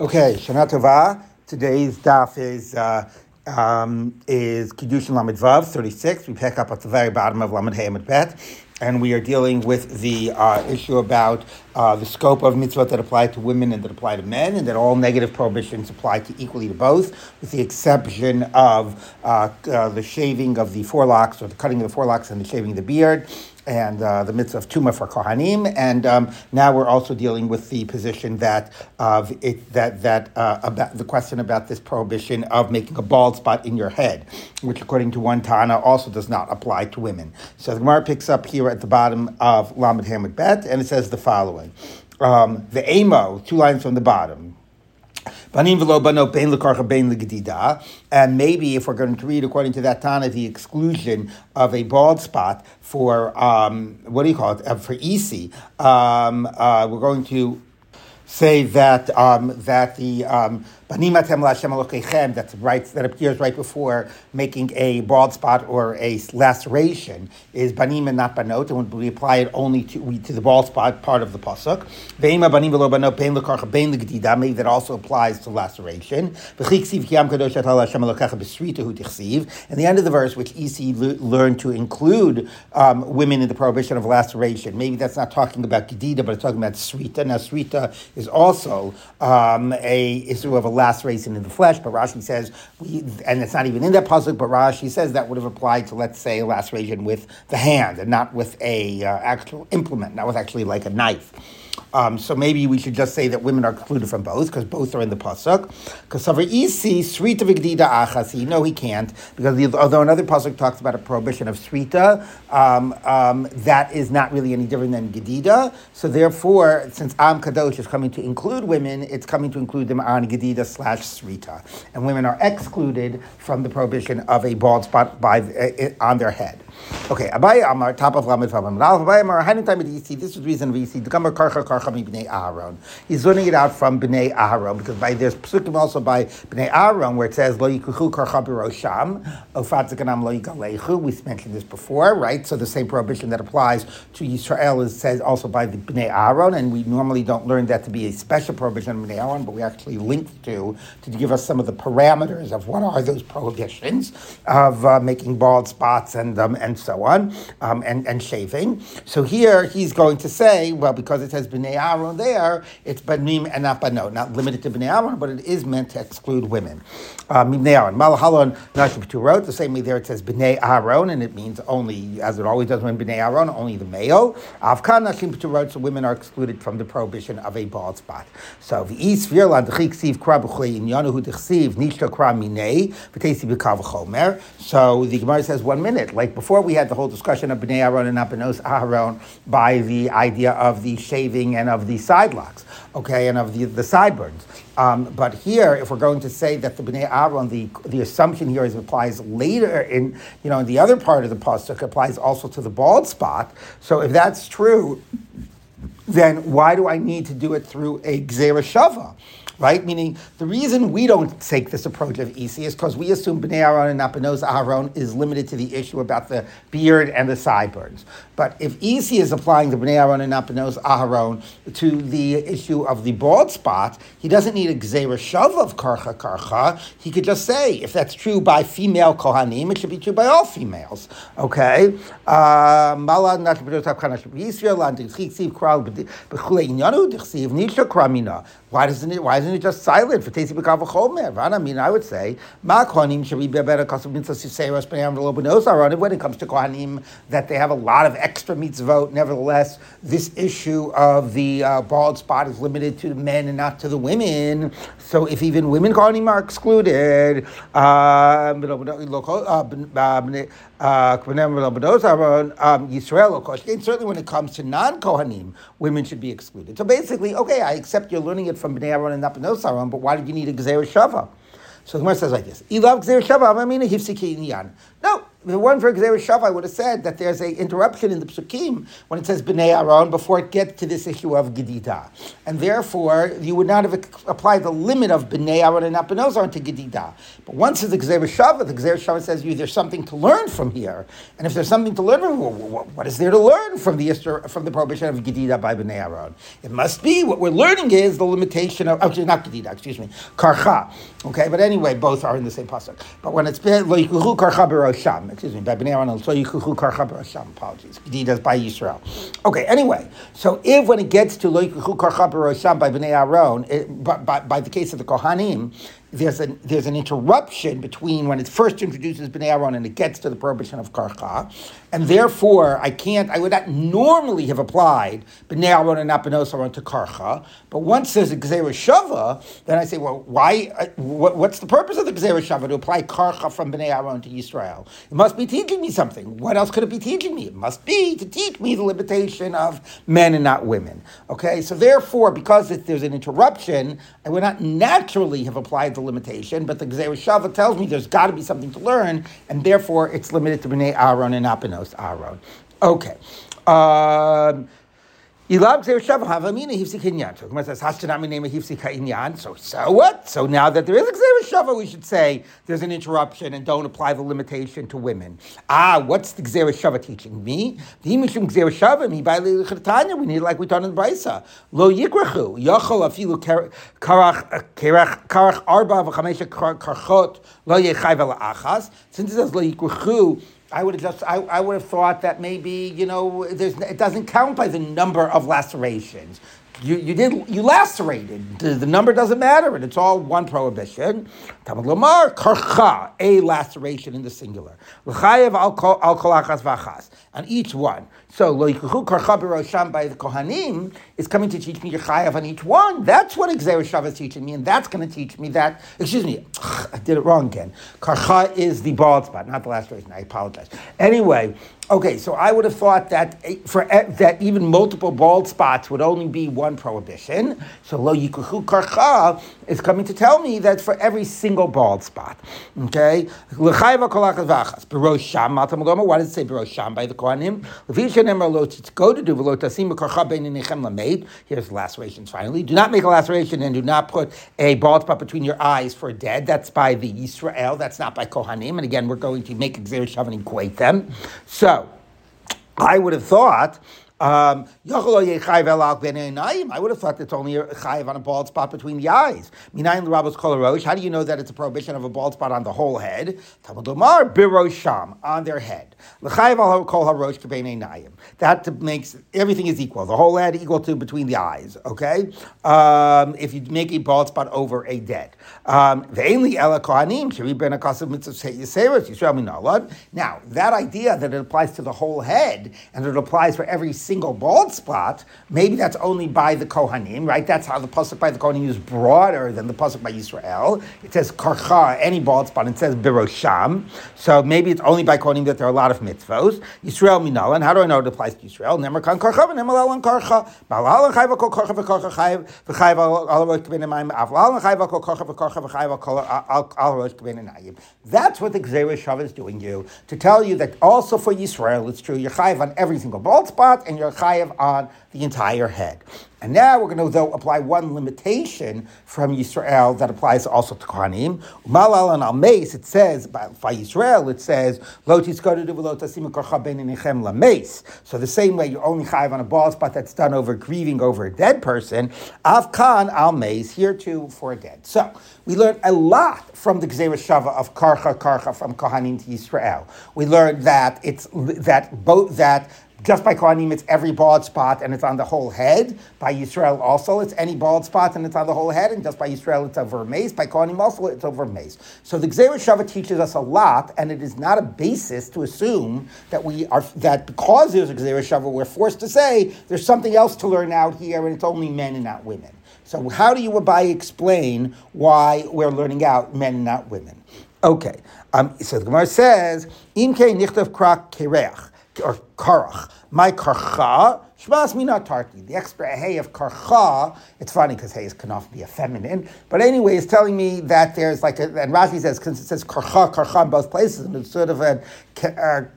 Okay, Shana Tova. Today's daf is Kiddushin Lamed Vav 36. We pick up at the very bottom of Lamed Hei Lamed Bet, and we are dealing with the issue about the scope of mitzvot that apply to women and that apply to men, and that all negative prohibitions apply to equally to both, with the exception of the shaving of the forelocks, or the cutting of the forelocks and the shaving of the beard, and the mitzvah of tumah for kohanim, and now we're also dealing with the position that about the question about this prohibition of making a bald spot in your head, which according to one tana also does not apply to women. So the gemara picks up here at the bottom of Lamed Hei Lamed Bet, and it says the following: the amo, two lines from the bottom. Banim v'lo banot bein l'karcha bein l'gedida, and maybe if we're going to read according to that Tana the exclusion of a bald spot for for isi, we're going to say that the banim atem laHashem Elokechem, that appears right before making a bald spot or a laceration, is banim and not banot, and we apply it only to the bald spot part of the pasuk. Ve'ima banim v'lo banot bein l'karcha bein l'gedida, maybe that also applies to laceration. V'chiksiv kiyam kadosh ata laHashem Elokechem b'srita hu tichsiv. And the end of the verse, which EC learned to include women in the prohibition of laceration, maybe that's not talking about gedida, but it's talking about srita. Now srita is also a issue of a laceration in the flesh, but Rashi says, and it's not even in that pasuk, but Rashi says that would have applied to, let's say, a laceration with the hand and not with a actual implement, not with actually like a knife. So maybe we should just say that women are excluded from both, because both are in the pasuk. Because for isi, srita v'gedida achasi. No, he can't, because although another pasuk talks about a prohibition of srita, that is not really any different than gedida. So therefore, since Am Kadosh is coming to include women, it's coming to include them on gedida / srita, and women are excluded from the prohibition of a bald spot on their head. Okay, Abaye Amar, top of Lamed Vav Amar Aleph. Abaye Amar, Hainu Time of Yisi. This is the reason of Yisi. The Gemara Karcha mi Bnei Aharon. He's learning it out from Bnei Aharon, because there's psukim also by Bnei Aharon where it says Lo Yikuchu Karcha B'Rosham Ofat Zekanam Lo Yigalechu. We mentioned this before, right? So the same prohibition that applies to Yisrael is said also by the Bnei Aharon, and we normally don't learn that to be a special prohibition of Bnei Aharon, but we actually link to give us some of the parameters of what are those prohibitions of making bald spots and so on, and shaving. So here he's going to say, well, because it says Bnei Aharon there, it's Banim and not Banot, not limited to Bnei Aharon, but it is meant to exclude women. Bnei Aharon, Malahalon Nashim Pturot, the same way there it says Bnei Aharon, and it means only, as it always does when Bnei Aharon, only the male. Avkan Nashim Pturot, so women are excluded from the prohibition of a bald spot. So V'is Virland Chiksiv Kra B'Chlei Inyanu Hudichsiv Nishta Kra Minei V'Tesi B'Kavachomer. So the Gemara says 1 minute, like before. We had the whole discussion of Bnei Aharon and Bnos Aharon by the idea of the shaving and of the side locks, okay, and of the sideburns. But here, if we're going to say that the Bnei Aharon, the assumption here is applies later in the other part of the pasuk applies also to the bald spot. So if that's true, then why do I need to do it through a Gezeirah Shavah? Right? Meaning, the reason we don't take this approach of EC is because we assume Bnei Aharon and Bnos Aharon is limited to the issue about the beard and the sideburns. But if EC is applying the Bnei Aharon and Bnos Aharon to the issue of the bald spot, he doesn't need a Gezeirah Shavah of Karcha. He could just say, if that's true by female Kohanim, it should be true by all females. Okay? Why isn't it just silent for Tesi B'Kavachomer? I mean, I would say, Ma Kohanim should be better because of mitzvot Yisrael, Bnei Aharon, Bnos Aharon. When it comes to Kohanim, that they have a lot of extra mitzvot. Nevertheless, this issue of the bald spot is limited to the men and not to the women. So if even women Kohanim are excluded, Yisrael, certainly when it comes to non-Kohanim, women should be excluded. So basically, okay, I accept you're learning it from Bnei Aharon and not Bnos Aharon, but why did you need a Gezeirah Shavah? So the Gemara says like this: No, the one for Gezeirah Shavah would have said that there's an interruption in the Psukim when it says Bnei Aharon before it gets to this issue of gedida. And therefore, you would not have applied the limit of Bnei Aharon and not Bnos Aharon to gedida. But once it's the Gezeirah Shavah says you there's something to learn from here. And if there's something to learn from here, what is there to learn from the prohibition of gedida by Bnei Aharon? It must be, what we're learning is the limitation of, Karcha. Okay, but anyway, both are in the same pasuk. But when it's been, lo yikuchu karcha b'rosham, by Bnei Aharon, so Yikuchu Karcha B'Rosham, apologies. Gedidas by Yisrael. Okay, anyway, so if when it gets to Lo Yikuchu Karcha B'Rosham by Bnei Aharon, by the case of the kohanim, there's an interruption between when it first introduces Bnei Aharon and it gets to the prohibition of Karcha, and therefore I would not normally have applied Bnei Aharon and not Bnos Aharon to Karcha, but once there's a Gezeirah Shavah, then I say, well, what's the purpose of the Gezeirah Shavah to apply Karcha from Bnei Aharon to Yisrael? It must be teaching me something. What else could it be teaching me? It must be to teach me the limitation of men and not women. Okay, so therefore, because there's an interruption, I would not naturally have applied the limitation, but the Gezeirah Shavah tells me there's got to be something to learn, and therefore it's limited to Bnei Aharon and not Bnos Aharon. Okay. So what? So now that there is a Gezeirah Shavah, we should say there's an interruption and don't apply the limitation to women. What's the Gezeirah Shavah teaching me? We need, like we taught in the Brisa, lo yikrachu yochol afilu karach arba v'chamesha karchot lo yechai v'la'achas. Since it says lo yikrachu, I would have thought that maybe, it doesn't count by the number of lacerations. You lacerated. The number doesn't matter, and it's all one prohibition. Tamad lomar karcha, a laceration in the singular. L'chayev al kolachas v'achas, on each one. So lo yikuchu karcha b'rosham by the kohanim is coming to teach me l'chayev on each one. That's what Gezeirah Shavah is teaching me, and that's going to teach me that. Excuse me, I did it wrong again. Karcha is the bald spot, not the laceration. I apologize. Anyway. Okay, so I would have thought that that even multiple bald spots would only be one prohibition. So lo yikuchu karcha is coming to tell me that for every single bald spot, okay? L'chayva kolachas v'achas b'rosham matam goma. Why does it say b'rosham by the kohanim? L'vishanem lo titzko to do v'lo tasim karcha beinechem lamed. Here's the lacerations. Finally, do not make a laceration and do not put a bald spot between your eyes for dead. That's by the Yisrael. That's not by kohanim. And again, we're going to make Gezeirah Shavah and equate them. So I would have thought it's only a chayiv on a bald spot between the eyes. How do you know that it's a prohibition of a bald spot on the whole head? On their head. That makes everything is equal. The whole head equal to between the eyes. Okay? If you make a bald spot over a dead. Now, that idea that it applies to the whole head and it applies for every single bald spot, maybe that's only by the kohanim, right? That's how the pasuk by the kohanim is broader than the pasuk by Yisrael. It says karcha, any bald spot, and it says birosham. So maybe it's only by kohanim that there are a lot of mitzvot. Yisrael minal, and how do I know it applies to Yisrael? Nemar kan karcha, v'nemar alan karcha. Malal chayv kol karcha v'karcha chayv al rosh k'bein emayim. Avlal chayv kol karcha v'karcha v'chayv al rosh k'bein enayim. That's what the Gezeirah Shavah is doing you to tell you that also for Yisrael it's true. You're chayv on every single bald spot, and you're chayav on the entire head. And now we're going to, though, apply one limitation from Yisrael that applies also to kohanim. Malal and al-meis, it says, by Yisrael, it says, lo tizkodu v'lo tasimu karcha beinechem lameis. So the same way you only chayav on a bald spot that's done over grieving over a dead person, avkan al-meis, here too for a dead. So we learned a lot from the Gezeirah Shavah of karcha from kohanim to Yisrael. We learned that just by kohanim, it's every bald spot and it's on the whole head. By Yisrael also, it's any bald spot and it's on the whole head. And just by Yisrael, it's over mace. By kohanim also, it's over mace. So the Gezeirah Shavah teaches us a lot, and it is not a basis to assume that because there's a Gezeirah Shavah, we're forced to say there's something else to learn out here, and it's only men and not women. So how do you Abaye explain why we're learning out men and not women? Okay, so the Gemara says, Imke nichtav krak kereach. or karach. My karcha, shmas minatarki. The extra hey of karcha, it's funny because hey is can often be a feminine, but anyway, it's telling me that there's like, and Rashi says, since it says karcha in both places, and it's sort of a karach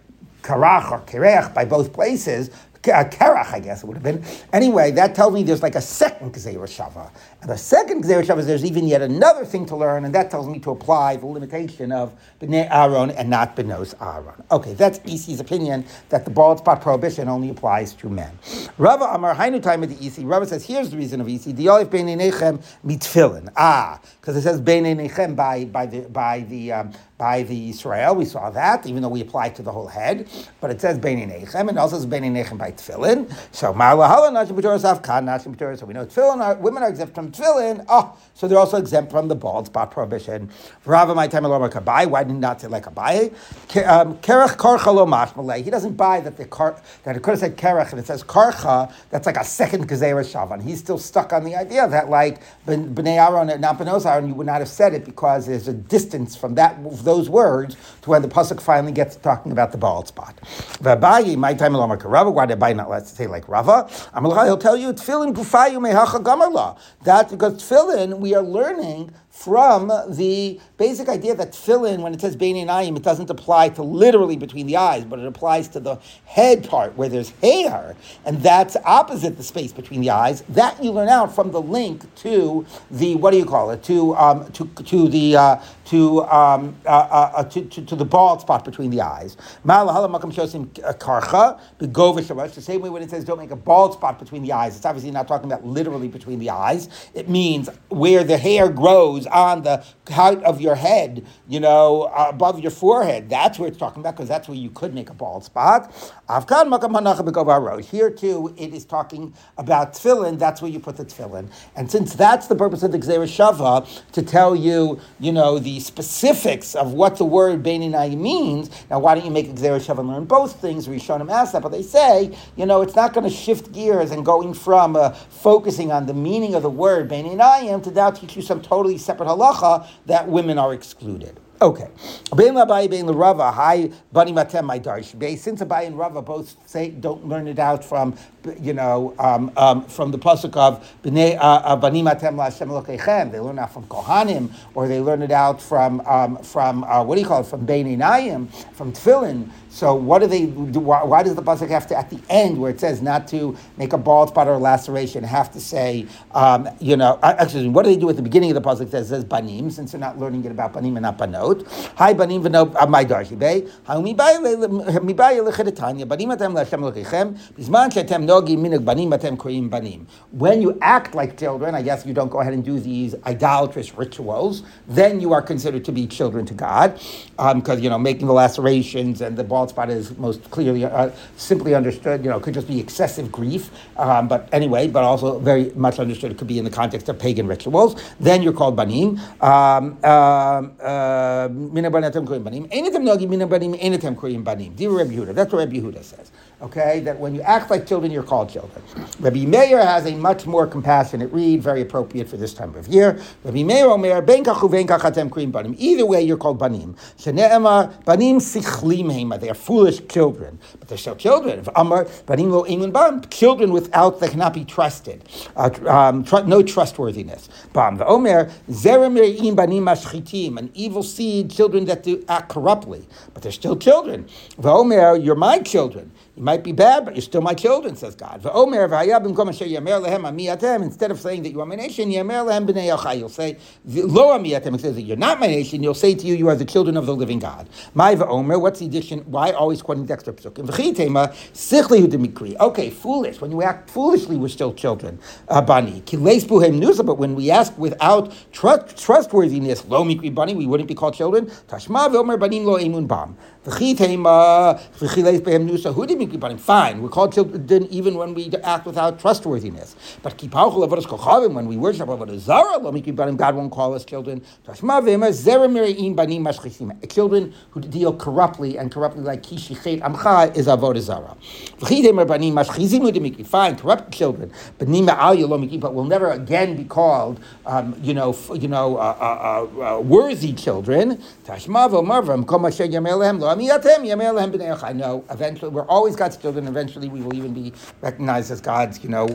or kerech by both places, Kerach, I guess it would have been. Anyway, that tells me there's like a second Gezeirah Shavah. And the second Gezeirah Shavah is there's even yet another thing to learn, and that tells me to apply the limitation of Bnei Aharon and not Bnos Aharon. Okay, that's Isi's opinion that the bald spot prohibition only applies to men. Rava Amar Hainu Time of the Isi. Rava says, here's the reason of Isi. Diolif Beinei Nechem Mitfillin. Ah, because it says Beinei Nechem by the Yisrael, we saw that, even though we applied to the whole head, but it says Beinei Nechem, and also says Beinei Nechem by tefillin. So Ma'alahala Nashim B'Toros Afkan Nashim B'Toros. So we know tefillin, women are exempt from tefillin. Oh, so they're also exempt from the bald spot prohibition. Rava my time alomar kabai. Why did not say like Abaye? Kerach karcha lo mashmalei. He doesn't buy that that it could have said kerach and it says karcha. That's like a second Gezeirah Shavah. He's still stuck on the idea that like Bnei Aharon and not Bnos Aharon, you would not have said it because there's a distance from those words to when the pasuk finally gets talking about the bald spot. Abaye, my time alomar Rava. Why did Abaye not let's say like Rava? Amalcha, he'll tell you tefillin gufayu mehacha gamarla. That's because tefillin we are learning from the basic idea that tefillin, when it says beinei einayim, it doesn't apply to literally between the eyes, but it applies to the head part where there's hair, and that's opposite the space between the eyes. That you learn out from the link to the to the bald spot between the eyes. The same way when it says don't make a bald spot between the eyes, it's obviously not talking about literally between the eyes. It means where the hair grows on the height of your head, above your forehead. That's where it's talking about, because that's where you could make a bald spot. Here too, it is talking about tefillin. That's where you put the tefillin. And since that's the purpose of the Gezeirah Shavah, to tell you, the specifics of what the word Beinei means. Now, why don't you make a Gezeirah Shavah and learn both things? Rishonim asked that, but they say, it's not going to shift gears and going from focusing on the meaning of the word Beinei to now teach you some totally separate halacha that women are excluded. Okay. Since Abaye and Rava both say don't learn it out from the pasuk of Bnei Banim Atem LaHashem Elokechem, they learn out from kohanim, or they learn it out from Beinei Einayim, from tefillin. So what do they? Why does the pasuk have to, at the end where it says not to make a bald spot or laceration, have to say what do they do at the beginning of the pasuk that says banim, since they're not learning it about banim and not banot? Hi banim v'no my darshi bay. How mi bay lechetanya banim atem l'Hashem Elokechem bisman she'atem nogi minuk banim atem koyim banim. When you act like children, I guess you don't go ahead and do these idolatrous rituals, then you are considered to be children to God, because making the lacerations and the bald spot is most clearly simply understood. It could just be excessive grief, but also very much understood. It could be in the context of pagan rituals. Then you're called banim. That's what Rebbe Yehuda says. Okay, that when you act like children, you're called children. Rabbi Meir has a much more compassionate read, very appropriate for this time of year. Rabbi Meir Omer, ben kach uven kach atem koyim banim. Either way, you're called banim. Shene'emar, banim sichlim heima. They are foolish children, but they're still children. Amar, banim lo emun bam. Children without, that cannot be trusted. No trustworthiness. Bam v'omer, zerem re'im banim mashchitim. An evil seed, children that do act corruptly, but they're still children. V'omer, you're my children. You might be bad, but you're still my children, says God. Instead of saying that you are my nation, you'll say, it says that you're not my nation, you'll say to you, you are the children of the living God. My va'omer, what's the addition? Why always quoting the extra psukim? Okay, foolish. When you act foolishly, we're still children. Bani. But when we ask without trustworthiness, lo mikri bani, we wouldn't be called children. Tashma va'omer banim lo emun bam. V'chitema v'chileis behem nusa. Who did kibbanim, fine. We're called children even when we act without trustworthiness. But when we worship avodah zara, God won't call us children. Children who deal corruptly and corruptly like kishichet amcha is avodah zara. Fine, corrupt children, but will never again be called, worthy children. No, eventually we're always God's children. Eventually we will even be recognized as God's. When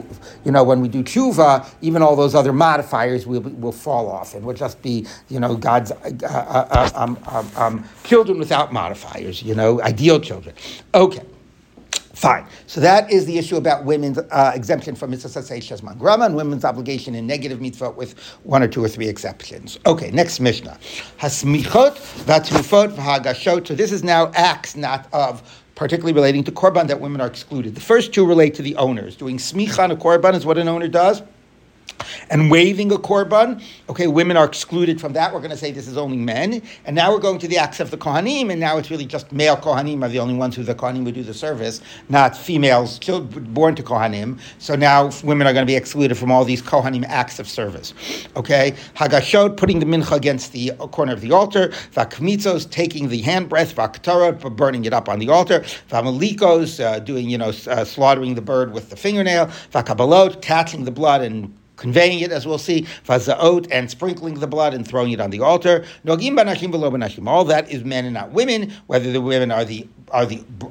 we do tshuva, even all those other modifiers will fall off, and we'll just be, God's children without modifiers. Ideal children. Okay. Fine. So that is the issue about women's exemption from mitzvah sasei shezman grama and women's obligation in negative mitzvot with one or two or three exceptions. Okay, next Mishnah. Hasmichot v'atrufot v'hagashot. So this is now acts, not of, particularly relating to korban, that women are excluded. The first two relate to the owners. Doing smicha on a korban is what an owner does. And waiving a korban, women are excluded from that. We're going to say this is only men. And now we're going to the acts of the kohanim, and now it's really just male kohanim are the only ones who the kohanim would do the service, not females born to kohanim. So now women are going to be excluded from all these kohanim acts of service. Okay? Hagashot, putting the mincha against the corner of the altar. Vakmitzos, taking the hand breath. Vaktorot, burning it up on the altar. Vamalikos, slaughtering the bird with the fingernail. Vakabalot, catching the blood and conveying it, as we'll see, fazaot, and sprinkling the blood and throwing it on the altar. Nogim banashim v'lo banashim. All that is men and not women. Whether the women are the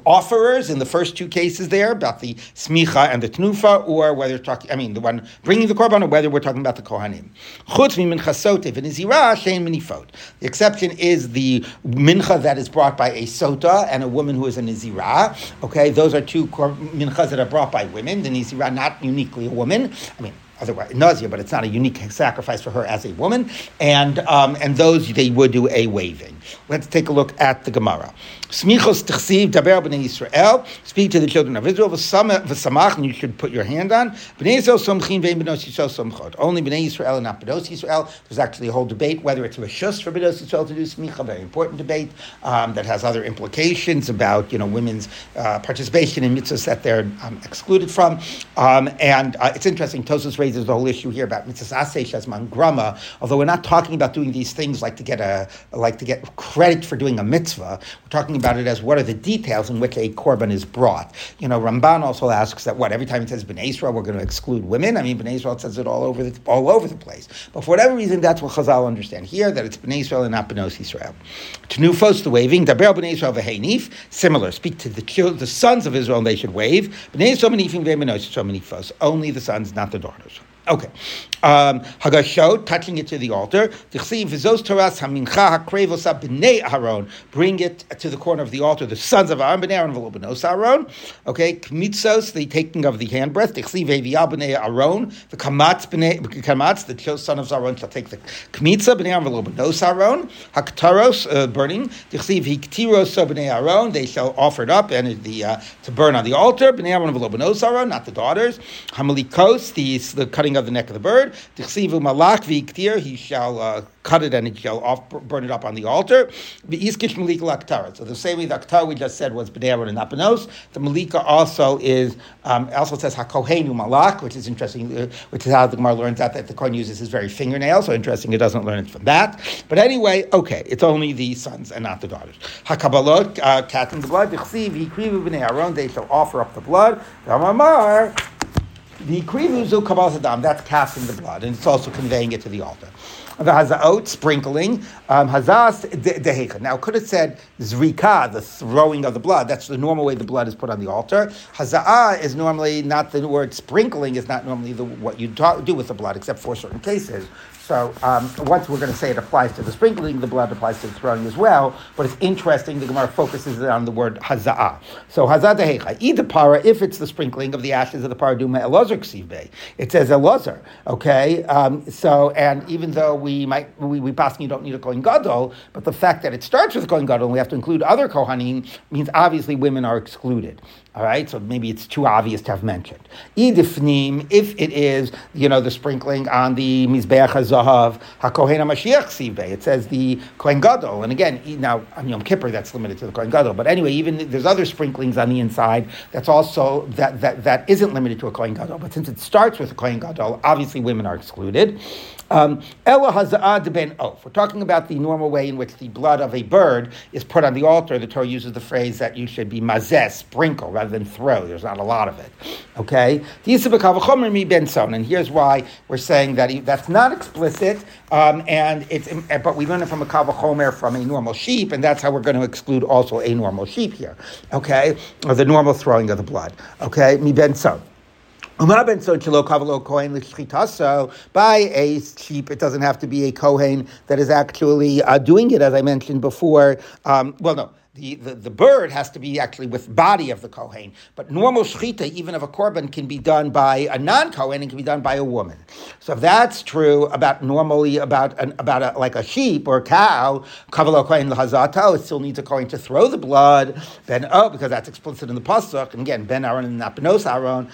offerers in the first two cases there about the smicha and the tenufa, or whether the one bringing the korban, or whether we're talking about the kohanim. Chutz mincha sota v'nizira shein minifot. The exception is the mincha that is brought by a sota and a woman who is a nizira. Okay, those are two minchas that are brought by women. The nizira, not uniquely a woman. Otherwise, nausea, but it's not a unique sacrifice for her as a woman. And those, they would do a waiving. Let's take a look at the Gemara. Smichos t'chsiv, daber b'nei Yisrael, speak to the children of Israel, v'samach, and you should put your hand on, b'nei Yisrael somchin, v'im b'nos Yisrael somchot. Only b'nei Yisrael and not b'nos Yisrael. There's actually a whole debate whether it's reshus for b'nos Yisrael to do smicha, very important debate that has other implications about, women's participation in mitzvahs that they're excluded from. And it's interesting, Tosfos raises the whole issue here about mitzvahs aseh shezman grama, although we're not talking about doing these things like to get credit for doing a mitzvah. We're talking about it as what are the details in which a korban is brought. Ramban also asks that every time it says Bnei Yisrael, we're going to exclude women. Bnei Yisrael says it all over the place. But for whatever reason, that's what Chazal understand here, that it's Bnei Yisrael and not Bnos Yisrael. Tenufos, the waving, Daber Bnei Yisrael v'heinif, similar. Speak to the sons of Israel and they should wave. Bnei Yisrael menifim v'bnos Yisrael menifos. Only the sons, not the daughters. Okay. Hagashot, touching it to the altar. Bring it to the corner of the altar, the sons of Aharon, Bnei Aharon, v'lo Bnos Aharon. Okay. Kmitzos, the taking of the hand breath. The kamatz, the son of Aharon shall take the kmitza, Bnei Aharon, v'lo Bnos Aharon. Haktaros, burning. They shall offer it up and to burn on the altar. Bnei Aharon, v'lo Bnos Aharon, not the daughters. Hamalikos, the cutting of the neck of the bird. Tichsivu malach v'iktir, he shall cut it and he shall burn it up on the altar. V'iskish malika l'aktarah. So the same way the aktarah we just said was b'nei Aharon and not b'nos. The malika also is also says hakohenu malach, which is interesting, which is how the Gemara learns out that the Kohen uses his very fingernail. So interesting, it doesn't learn it from that. But anyway, it's only the sons and not the daughters. Hakabalot, catching the blood. Tichsivu b'nei Aharon, they shall offer up the blood. Ramamar. The krivuzu kabal sadam, that's casting the blood, and it's also conveying it to the altar. The hazaot, sprinkling, hazas dehecha. Now, could have said zrika, the throwing of the blood. That's the normal way the blood is put on the altar. Hazaa is normally not the word. Sprinkling is not normally what you do with the blood, except for certain cases. So once we're going to say it applies to the sprinkling, the blood applies to the throwing as well. But it's interesting, the Gemara focuses on the word haza'ah. So haza'ah dehecha. Either para, if it's the sprinkling of the ashes of the paraduma, Elazar ksiv bei. It says Elazar, okay? And even though we pass, you don't need a Kohen Gadol, but the fact that it starts with a Kohen Gadol and we have to include other Kohanim means obviously women are excluded. All right, so maybe it's too obvious to have mentioned. Idifnim, if it is, the sprinkling on the Mizbeach HaZahav, HaKohen HaMashiach Sivei, it says the Kohen Gadol. And again, now on Yom Kippur, that's limited to the Kohen Gadol. But anyway, even there's other sprinklings on the inside that's also, that isn't limited to a Kohen Gadol. But since it starts with a Kohen Gadol, obviously women are excluded. Ela haza'ad ben of. We're talking about the normal way in which the blood of a bird is put on the altar. The Torah uses the phrase that you should be mazeh, sprinkle, rather than throw. There's not a lot of it. Okay? And here's why we're saying that that's not explicit, but we learn it from a kavachomer, from a normal sheep, and that's how we're going to exclude also a normal sheep here. Okay? Or the normal throwing of the blood. Okay? Mi ben son. So by a sheep, it doesn't have to be a Kohen that is actually doing it, as I mentioned before. The bird has to be actually with body of the Kohen. But normal srita, even of a korban, can be done by a non-Kohen and can be done by a woman. So if that's true about a sheep or a cow, it still needs a Kohen to throw the blood, because that's explicit in the pasuk. And again, Ben Aharon and Bnos Aharon,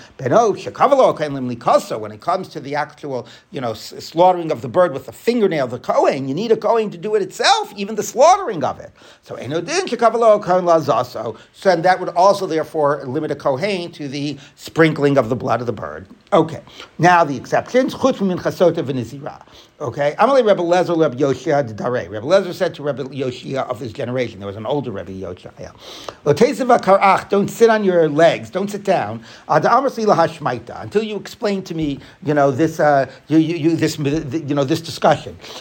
when it comes to the actual, slaughtering of the bird with the fingernail of the Kohen, you need a Kohen to do it itself, even the slaughtering of it. So enodin shekav. So that would also, therefore, limit a Kohen to the sprinkling of the blood of the bird. Okay, now the exceptions. Chutz mincha, sota, v'nizira. Okay, Amalei Rebbe Elazar, Rebbe Yoshiah d'Darei. Rebbe Elazar said to Rebbe Yoshiah of his generation, there was an older Rebbe Yoshiah, Loteisiv akarach, don't sit on your legs, don't sit down, until you explain to me, this discussion.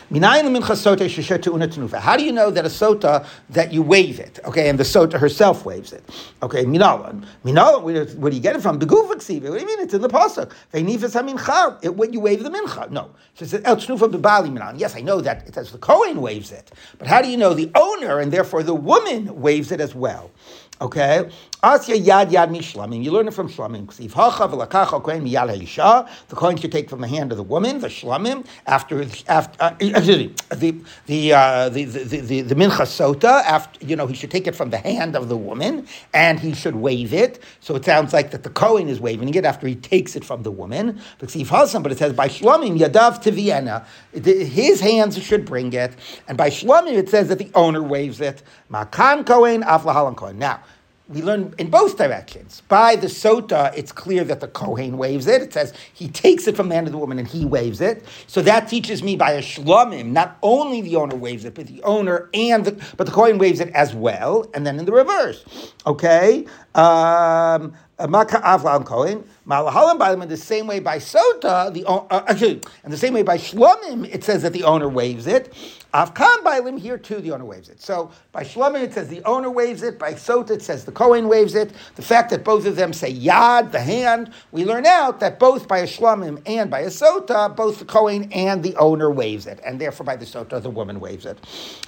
Minayin l'mincha sota shesheta unatanufa. How do you know that a sota, that you wave it? Okay, and the sota herself waves it. Okay, minalan, where do you get it from? Begufak siva. What do you mean? It's in the pasuk. Ve'nifas hamincha. When you wave the mincha. No, she said el tnufa. Yes, I know that it says the Kohen waves it, but how do you know the owner and therefore the woman waves it as well? Okay, Asya yad mishlamim. You learn it from shlamim. Ksiv hacha v'lakacha kohen miyad ha'isha. The coins you take from the hand of the woman, the shlamim. After the mincha sota. After he should take it from the hand of the woman and he should wave it. So it sounds like that the Kohen is waving it after he takes it from the woman. Ksiv hasam, but it says by shlamim yadav teviena. His hands should bring it, and by shlamim it says that the owner waves it. Makan kohen aflahalan kohen. Now, we learn in both directions. By the sota, it's clear that the Kohen waves it. It says he takes it from the hand of the woman and he waves it. So that teaches me by a shlamim, not only the owner waves it, but the owner but the Kohen waves it as well. And then in the reverse, okay? The same way by sota, and the same way by shlamim, it says that the owner waves it. Afkan bailim, here too, the owner waves it. So by shlamim, it says the owner waves it. By sota, it says the Kohen waves it. The fact that both of them say yad, the hand, we learn out that both by a shlamim and by a sota, both the Kohen and the owner waves it. And therefore, by the sota, the woman waves it.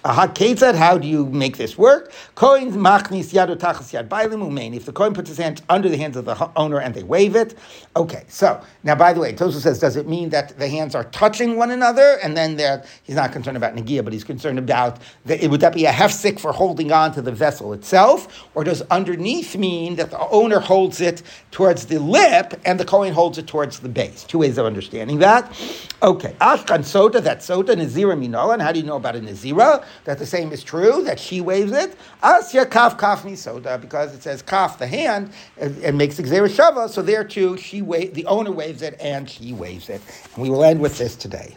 Haketzad, how do you make this work? Kohen machnis yadu tachas yad bailim umein. If the Kohen puts his hands under the hands of the owner and they wave it. Okay, so now, by the way, Tosafos says, does it mean that the hands are touching one another? And then he's not concerned about negi, but he's concerned about, would that be a hefsek for holding on to the vessel itself? Or does underneath mean that the owner holds it towards the lip and the Kohen holds it towards the base? Two ways of understanding that. Okay, Ashkan Sota, that Sota, Nizira Minolan, how do you know about a Nizira? That the same is true, that she waves it? Asya Kaf Kaf Mi Sota, because it says Kaf, the hand, and makes Gezeirah Shavah, so there too, the owner waves it and she waves it. And we will end with this today.